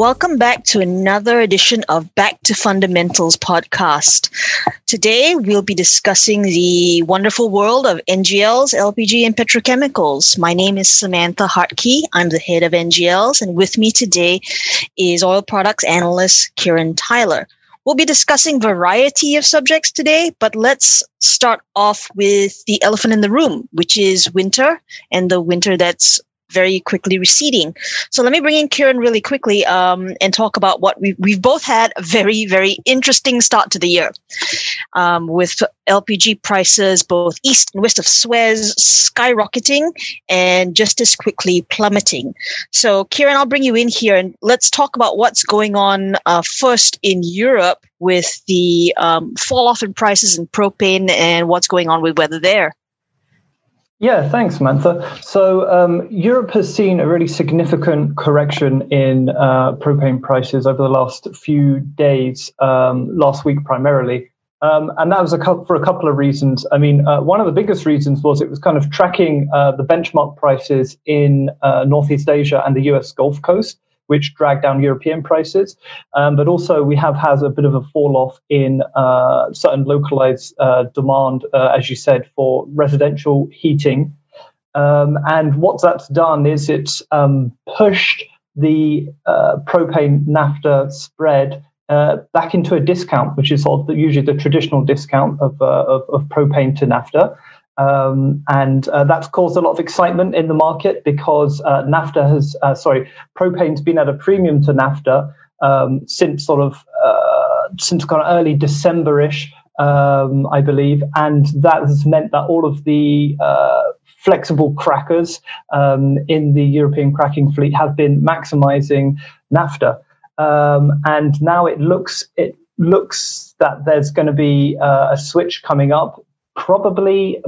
Welcome back to another edition of Back to Fundamentals podcast. Today, we'll be discussing the wonderful world of NGLs, LPG, and petrochemicals. My name is Samantha Hartke. I'm the head of NGLs, and with me today is oil products analyst Ciaran Tyler. We'll be discussing a variety of subjects today, but let's start off with the elephant in the room, which is winter, and the winter that's very quickly receding. So let me bring in Ciaran really quickly and talk about what we've both had a very, very interesting start to the year with LPG prices both east and west of Suez skyrocketing and just as quickly plummeting. So Ciaran, I'll bring you in here and let's talk about what's going on first in Europe with the fall off in prices in propane and what's going on with weather there. Yeah, thanks, Samantha. So Europe has seen a really significant correction in propane prices over the last few days, last week primarily. And that was for a couple of reasons. I mean, one of the biggest reasons was it was kind of tracking the benchmark prices in Northeast Asia and the US Gulf Coast, which dragged down European prices. But also we had a bit of a fall off in certain localized demand, as you said, for residential heating. And what that's done is it's pushed the propane naphtha spread back into a discount, which is sort of usually the traditional discount of propane to naphtha. And that's caused a lot of excitement in the market because propane's been at a premium to naphtha since early December-ish, I believe, and that has meant that all of the flexible crackers in the European cracking fleet have been maximizing naphtha, and now it looks that there's going to be a switch coming up. Probably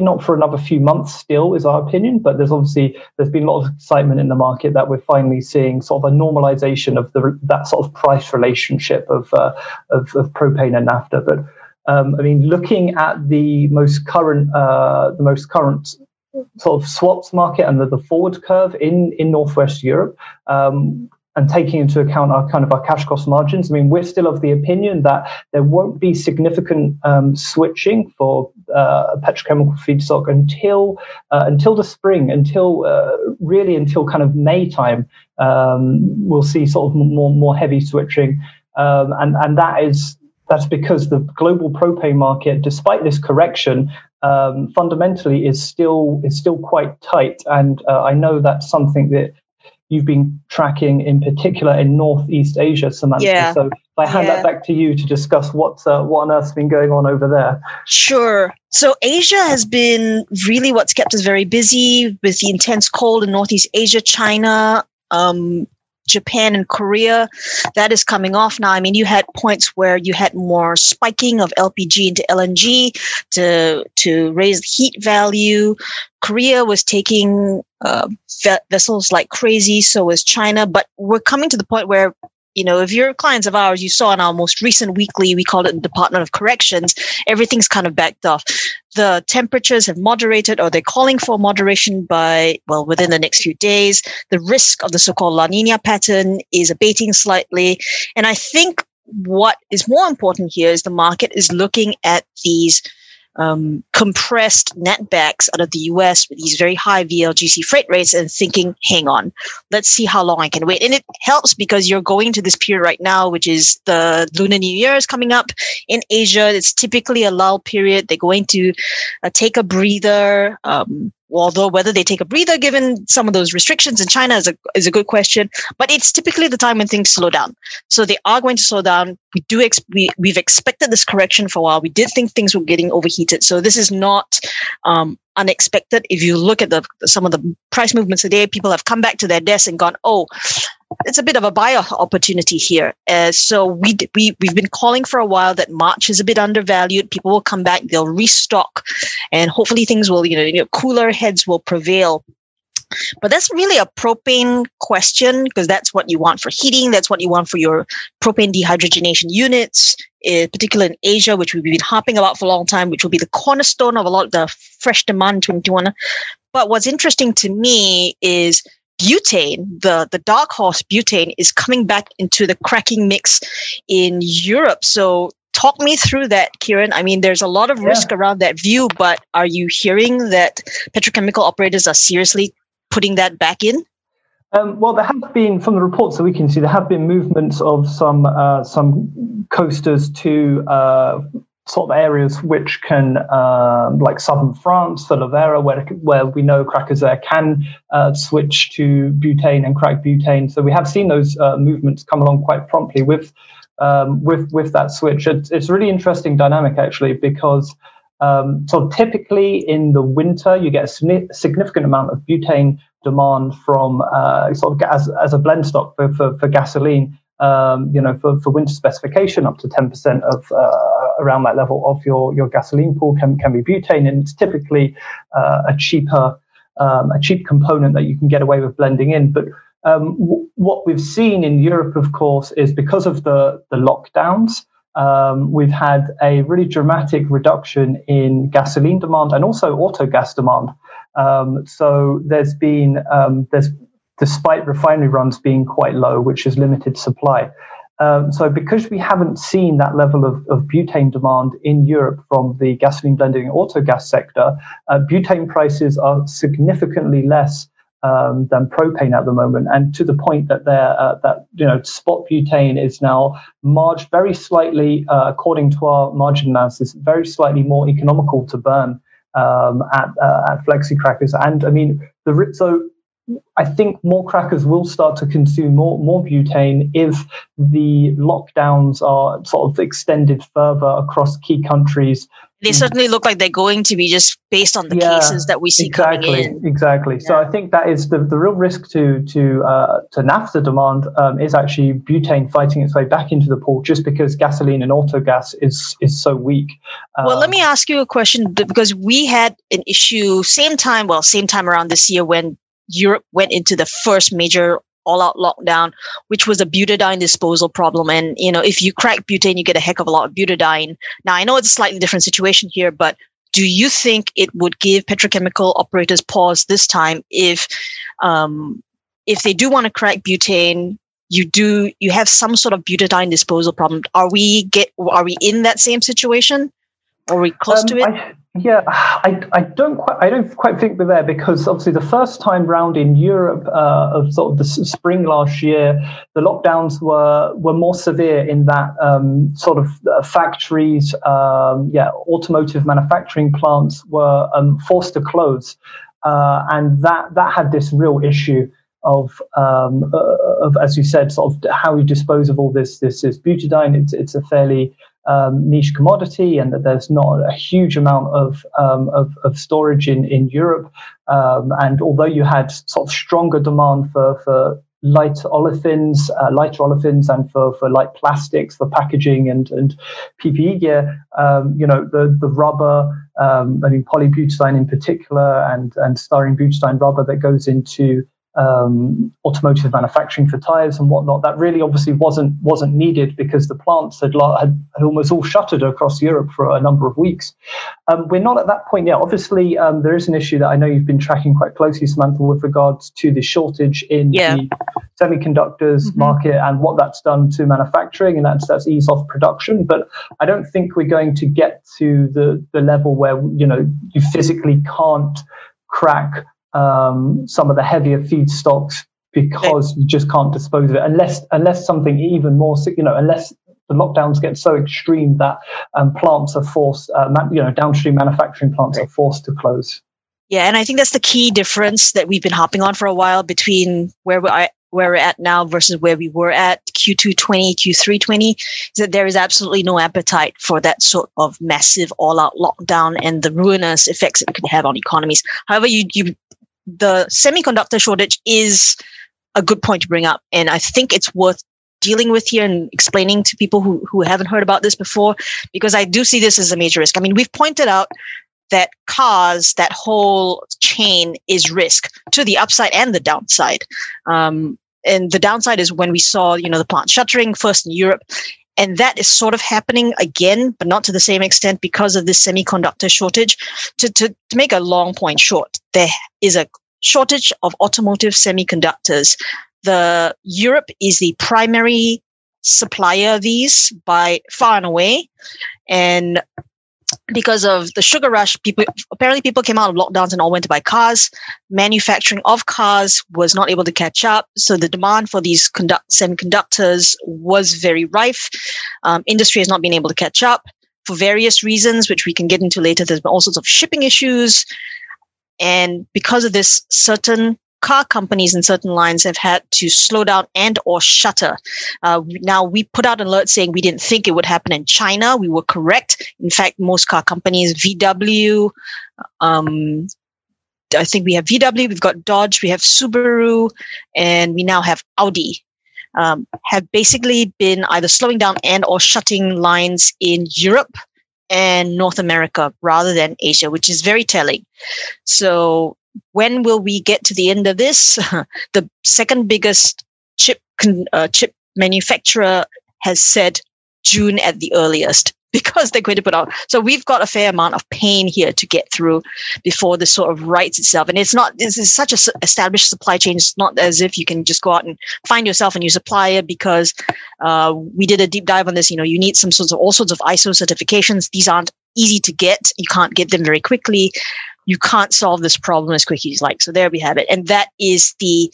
not for another few months still, is our opinion, but there's been a lot of excitement in the market that we're finally seeing sort of a normalization of that sort of price relationship of propane and naphtha. But looking at the most current sort of swaps market and the forward curve in Northwest Europe, and taking into account our cash cost margins, I mean, we're still of the opinion that there won't be significant switching for petrochemical feedstock until the spring, until kind of May time. We'll see sort of more heavy switching, and that's because the global propane market, despite this correction, fundamentally is still quite tight, and I know that's something that you've been tracking in particular in Northeast Asia, Samantha. Yeah. So I hand that back to you to discuss what on earth's been going on over there. Sure. So Asia has been really what's kept us very busy with the intense cold in Northeast Asia, China, Japan and Korea. That is coming off now. I mean, you had points where you had more spiking of LPG into LNG to raise the heat value. Korea was taking vessels like crazy, so was China. But we're coming to the point where, you know, if you're clients of ours, you saw in our most recent weekly, we called it the Department of Corrections, everything's kind of backed off. The temperatures have moderated, or they're calling for moderation within the next few days. The risk of the so-called La Nina pattern is abating slightly. And I think what is more important here is the market is looking at these compressed netbacks out of the US with these very high VLGC freight rates and thinking, hang on, let's see how long I can wait. And it helps because you're going to this period right now, which is the Lunar New Year is coming up in Asia. It's typically a lull period. They're going to take a breather. Although whether they take a breather, given some of those restrictions in China, is a good question. But it's typically the time when things slow down. So they are going to slow down. We've expected this correction for a while. We did think things were getting overheated. So this is not unexpected. If you look at some of the price movements today, people have come back to their desks and gone, oh, it's a bit of a buy opportunity here. So we've been calling for a while that March is a bit undervalued. People will come back, they'll restock, and hopefully things will, cooler heads will prevail. But that's really a propane question because that's what you want for heating. That's what you want for your propane dehydrogenation units, particularly in Asia, which we've been harping about for a long time, which will be the cornerstone of a lot of the fresh demand in 2021. But what's interesting to me is butane, the dark horse butane, is coming back into the cracking mix in Europe. So talk me through that, Ciaran. I mean, there's a lot of risk around that view, but are you hearing that petrochemical operators are seriously putting that back in? Well, there have been, from the reports that we can see, there have been movements of some coasters to sort of areas which can, like southern France, the Lavera, where we know crackers there can switch to butane and crack butane. So we have seen those movements come along quite promptly with that switch. It's a really interesting dynamic, actually, because so typically in the winter you get a significant amount of butane demand from sort of as a blend stock for gasoline. For winter specification, up to 10% of around that level of your gasoline pool can be butane, and it's typically a cheap component that you can get away with blending in. But what we've seen in Europe, of course, is because of the lockdowns, we've had a really dramatic reduction in gasoline demand and also auto gas demand. So there's been despite refinery runs being quite low, which is limited supply. So because we haven't seen that level of butane demand in Europe from the gasoline blending and auto gas sector, butane prices are significantly less than propane at the moment, and to the point that spot butane is now very slightly, according to our margin analysis, very slightly more economical to burn at flexi crackers. And I mean, I think more crackers will start to consume more butane if the lockdowns are sort of extended further across key countries. They certainly look like they're going to be, just based on the cases that we see coming in. Exactly. Yeah. So I think that is the real risk to naphtha demand is actually butane fighting its way back into the pool, just because gasoline and auto gas is so weak. Well, let me ask you a question, because we had an issue same time around this year when Europe went into the first major all-out lockdown, which was a butadiene disposal problem. And, you know, if you crack butane, you get a heck of a lot of butadiene. Now, I know it's a slightly different situation here, but do you think it would give petrochemical operators pause this time if they do want to crack butane? You have some sort of butadiene disposal problem. Are we in that same situation? Are we close to it? I don't quite think we're there, because obviously the first time round in Europe of sort of the spring last year, the lockdowns were more severe in that sort of factories, automotive manufacturing plants were forced to close, and that had this real issue of as you said, sort of how you dispose of all this butadiene. It's a fairly niche commodity, and that there's not a huge amount of storage in Europe. And although you had sort of stronger demand for lighter olefins, and for light plastics, for packaging and PPE gear, the rubber, polybutadiene in particular, and styrene butadiene rubber that goes into automotive manufacturing for tires and whatnot, that really obviously wasn't needed, because the plants had almost all shuttered across Europe for a number of weeks. We're not at that point yet. Obviously, there is an issue that I know you've been tracking quite closely, Samantha, with regards to the shortage in the semiconductors market and what that's done to manufacturing, and that's ease off production. But I don't think we're going to get to the level where, you know, you physically can't crack some of the heavier feedstocks, because you just can't dispose of it unless something even more, unless the lockdowns get so extreme that plants are forced, downstream manufacturing plants are forced to close. Yeah, and I think that's the key difference that we've been hopping on for a while between where we're at now versus where we were at Q2 20, Q3 20, is that there is absolutely no appetite for that sort of massive all-out lockdown and the ruinous effects it could have on economies. However, the semiconductor shortage is a good point to bring up, and I think it's worth dealing with here and explaining to people who haven't heard about this before, because I do see this as a major risk. I mean, we've pointed out that cars, that whole chain, is risk to the upside and the downside. And the downside is when we saw, the plant shuttering first in Europe. And that is sort of happening again, but not to the same extent because of this semiconductor shortage. To make a long point short, there is a shortage of automotive semiconductors. Europe is the primary supplier of these by far and away. And because of the sugar rush, people came out of lockdowns and all went to buy cars. Manufacturing of cars was not able to catch up. So the demand for these semiconductors was very rife. Industry has not been able to catch up for various reasons, which we can get into later. There's been all sorts of shipping issues. And because of this, certain car companies and certain lines have had to slow down and or shutter. Now, we put out an alert saying we didn't think it would happen in China. We were correct. In fact, most car companies, VW, I think we have VW, we've got Dodge, we have Subaru, and we now have Audi, have basically been either slowing down and or shutting lines in Europe and North America rather than Asia, which is very telling. So when will we get to the end of this? The second biggest chip manufacturer has said June at the earliest, because they're going to put out. So we've got a fair amount of pain here to get through before this sort of rights itself. And it's not, this is such an established supply chain. It's not as if you can just go out and find yourself a new supplier, because we did a deep dive on this. You know, you need all sorts of ISO certifications. These aren't easy to get. You can't get them very quickly. You can't solve this problem as quickly as like. So there we have it. And that is the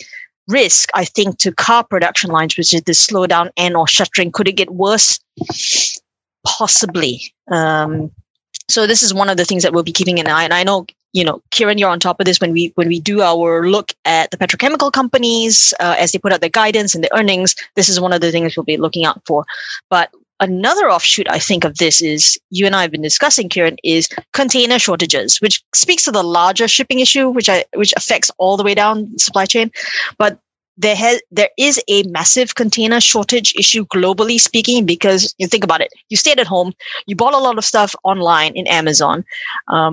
risk, I think, to car production lines, which is the slowdown and or shuttering. Could it get worse? Possibly. So this is one of the things that we'll be keeping an eye on. And I know, you know, Ciaran, you're on top of this. When we do our look at the petrochemical companies as they put out their guidance and their earnings, this is one of the things we'll be looking out for. But another offshoot, I think, of this is, you and I have been discussing, Ciaran, is container shortages, which speaks to the larger shipping issue, which affects all the way down the supply chain. But there is a massive container shortage issue globally speaking, because you think about it, you stayed at home, you bought a lot of stuff online in Amazon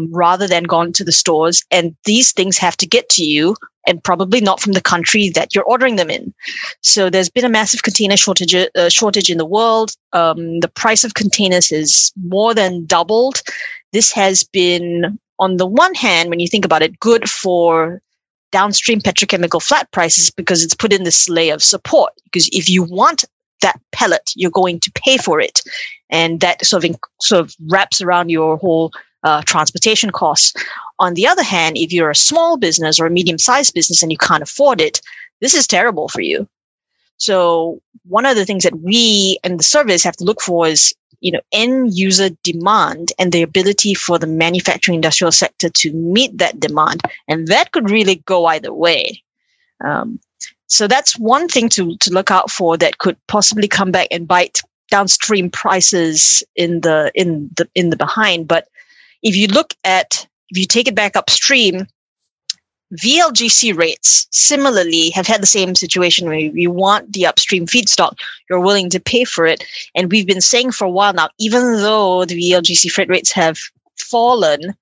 rather than gone to the stores, and these things have to get to you, and probably not from the country that you're ordering them in. So there's been a massive container shortage in the world. The price of containers has more than doubled. This has been, on the one hand, when you think about it, good for downstream petrochemical flat prices, because it's put in this layer of support. Because if you want that pellet, you're going to pay for it. And that sort of wraps around your whole transportation costs. On the other hand, if you're a small business or a medium-sized business and you can't afford it, this is terrible for you. So one of the things that we and the service have to look for is, you know, end user demand and the ability for the manufacturing industrial sector to meet that demand. And that could really go either way. So that's one thing to look out for that could possibly come back and bite downstream prices in the behind. But if you take it back upstream, VLGC rates similarly have had the same situation where you want the upstream feedstock, you're willing to pay for it. And we've been saying for a while now, even though the VLGC freight rates have fallen,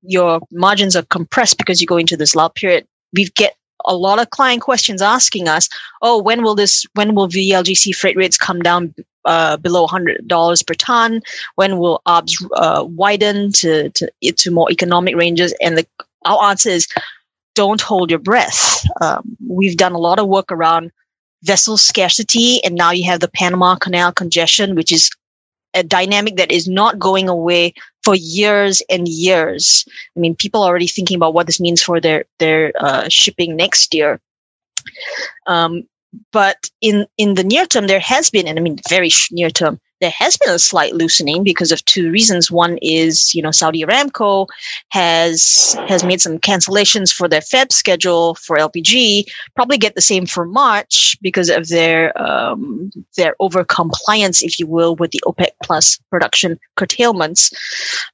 your margins are compressed because you go into this lull period. We get a lot of client questions asking us, oh, when will VLGC freight rates come down below $100 per ton? When will ARBs widen to more economic ranges? And our answer is, don't hold your breath. We've done a lot of work around vessel scarcity, and now you have the Panama Canal congestion, which is a dynamic that is not going away for years and years. I mean, people are already thinking about what this means for their shipping next year. But in the near term, there has been, and I mean very near term, there has been a slight loosening because of two reasons. One is, you know, Saudi Aramco has made some cancellations for their Feb schedule for LPG. Probably get the same for March because of their over compliance, if you will, with the OPEC plus production curtailments.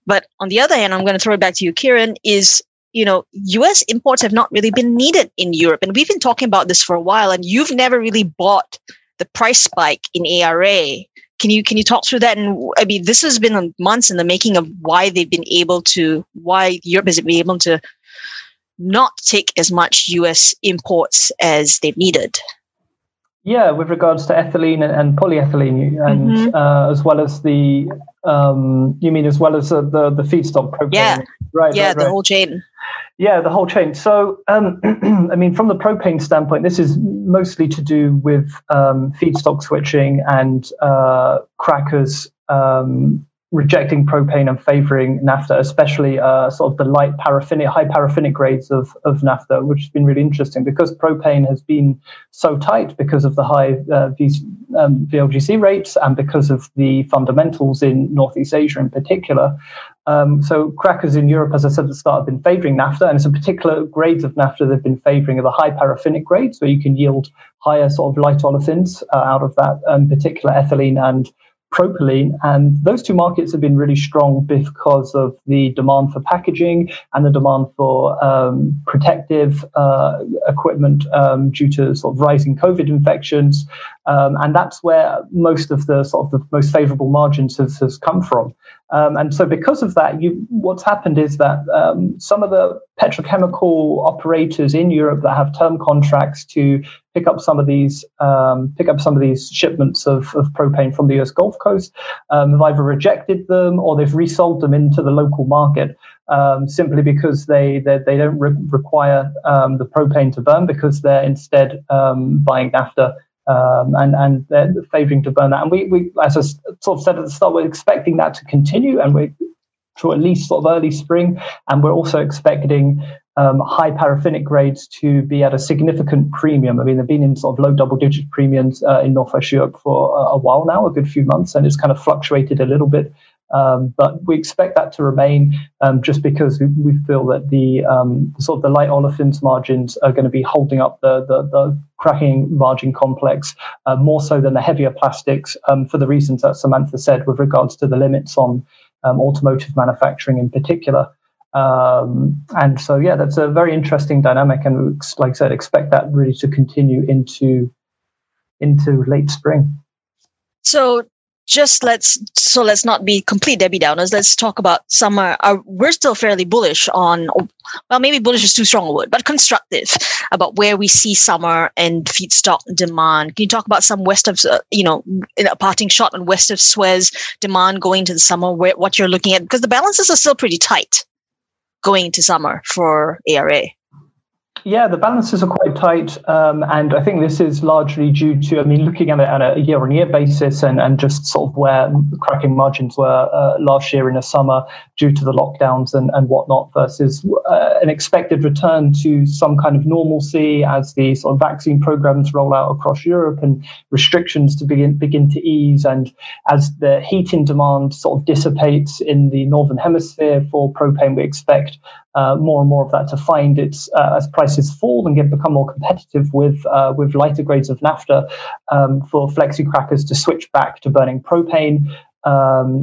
But on the other hand, I'm going to throw it back to you, Ciaran, is, you know, US imports have not really been needed in Europe. And we've been talking about this for a while, and you've never really bought the price spike in ARA. Can you talk through that? And I mean, this has been months in the making of why Europe has been able to not take as much US imports as they've needed. Yeah, with regards to ethylene and polyethylene, and mm-hmm. As well as the you mean as well as the feedstock program, right? Yeah, right, the whole chain. Yeah, the whole chain. So, I mean, from the propane standpoint, this is mostly to do with feedstock switching and crackers rejecting propane and favoring naphtha, especially sort of the light paraffinic, high paraffinic grades of naphtha, which has been really interesting because propane has been so tight because of the high VLGC rates and because of the fundamentals in Northeast Asia in particular. So crackers in Europe, as I said at the start, have been favoring naphtha, and it's in particular grades of naphtha they've been favoring of the high paraffinic grades, where you can yield higher sort of light olefins out of that, in particular ethylene and propylene. And those two markets have been really strong because of the demand for packaging and the demand for protective equipment due to sort of rising COVID infections. And that's where most of the sort of the most favorable margins has come from. And so because of that, what's happened is that some of the petrochemical operators in Europe that have term contracts to pick up some of these shipments of propane from the US Gulf Coast have either rejected them or they've resold them into the local market simply because they don't require the propane to burn, because they're instead buying naphtha. And they're favoring to burn that. And we, as I sort of said at the start, we're expecting that to continue, and we're to at least sort of early spring. And we're also expecting high paraffinic grades to be at a significant premium. I mean, they've been in sort of low double-digit premiums in Northwest Europe for a while now, a good few months, and it's kind of fluctuated a little bit. But we expect that to remain just because we feel that the sort of the light olefins margins are going to be holding up the cracking margin complex more so than the heavier plastics for the reasons that Samantha said with regards to the limits on automotive manufacturing in particular. And so, yeah, that's a very interesting dynamic. And like I said, expect that really to continue into late spring. So let's not be complete Debbie Downers. Let's talk about summer. We're still fairly bullish on, well, maybe bullish is too strong a word, but constructive about where we see summer and feedstock demand. Can you talk about some west of, in a parting shot on west of Suez demand going into the summer, what you're looking at? Because the balances are still pretty tight going into summer for ARA. Yeah, the balances are quite tight, and I think this is largely due to, looking at it on a year-on-year basis and just sort of where cracking margins were last year in the summer due to the lockdowns and whatnot versus an expected return to some kind of normalcy as the sort of vaccine programs roll out across Europe and restrictions to begin to ease, and as the heat in demand sort of dissipates in the northern hemisphere for propane, we expect more and more of that to find its as prices fall and become more competitive with lighter grades of naphtha for flexi crackers to switch back to burning propane. The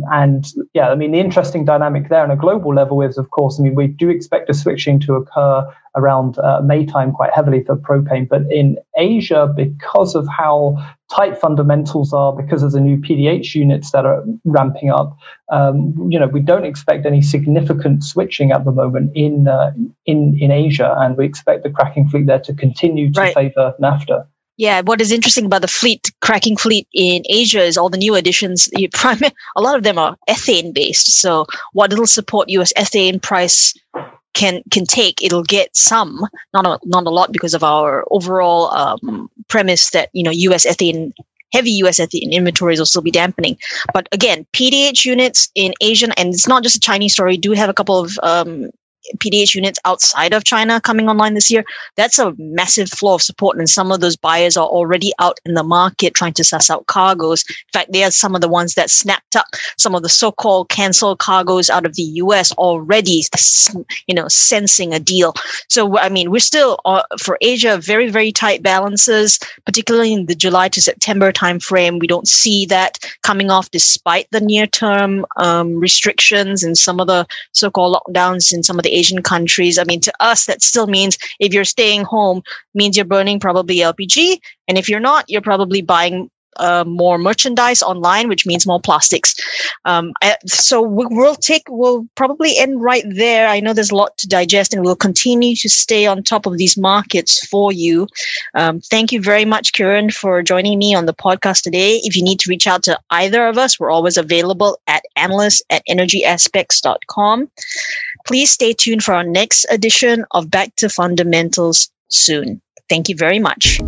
interesting dynamic there on a global level is, of course, we do expect the switching to occur around May time quite heavily for propane. But in Asia, because of how tight fundamentals are, because of the new PDH units that are ramping up, we don't expect any significant switching at the moment in Asia. And we expect the cracking fleet there to continue to favor naphtha. Yeah, what is interesting about the cracking fleet in Asia is all the new additions. A lot of them are ethane-based. So what little support U.S. ethane price can take, it'll get some, not a lot, because of our overall premise that heavy U.S. ethane inventories will still be dampening. But again, PDH units in Asia, and it's not just a Chinese story, do have a couple of PDH units outside of China coming online this year. That's a massive flow of support, and some of those buyers are already out in the market trying to suss out cargoes. In fact, they are some of the ones that snapped up some of the so-called canceled cargoes out of the US already, sensing a deal. So, we're still, for Asia, very, very tight balances, particularly in the July to September timeframe. We don't see that coming off despite the near-term restrictions and some of the so-called lockdowns in some of the Asian countries. To us, that still means if you're staying home, means you're burning probably LPG. And if you're not, you're probably buying more merchandise online, which means more plastics. So we'll probably end right there. I know there's a lot to digest, and we'll continue to stay on top of these markets for you. Thank you very much, Ciaran, for joining me on the podcast today. If you need to reach out to either of us, we're always available at analysts@energyaspects.com. Please stay tuned for our next edition of Back to Fundamentals soon. Thank you very much.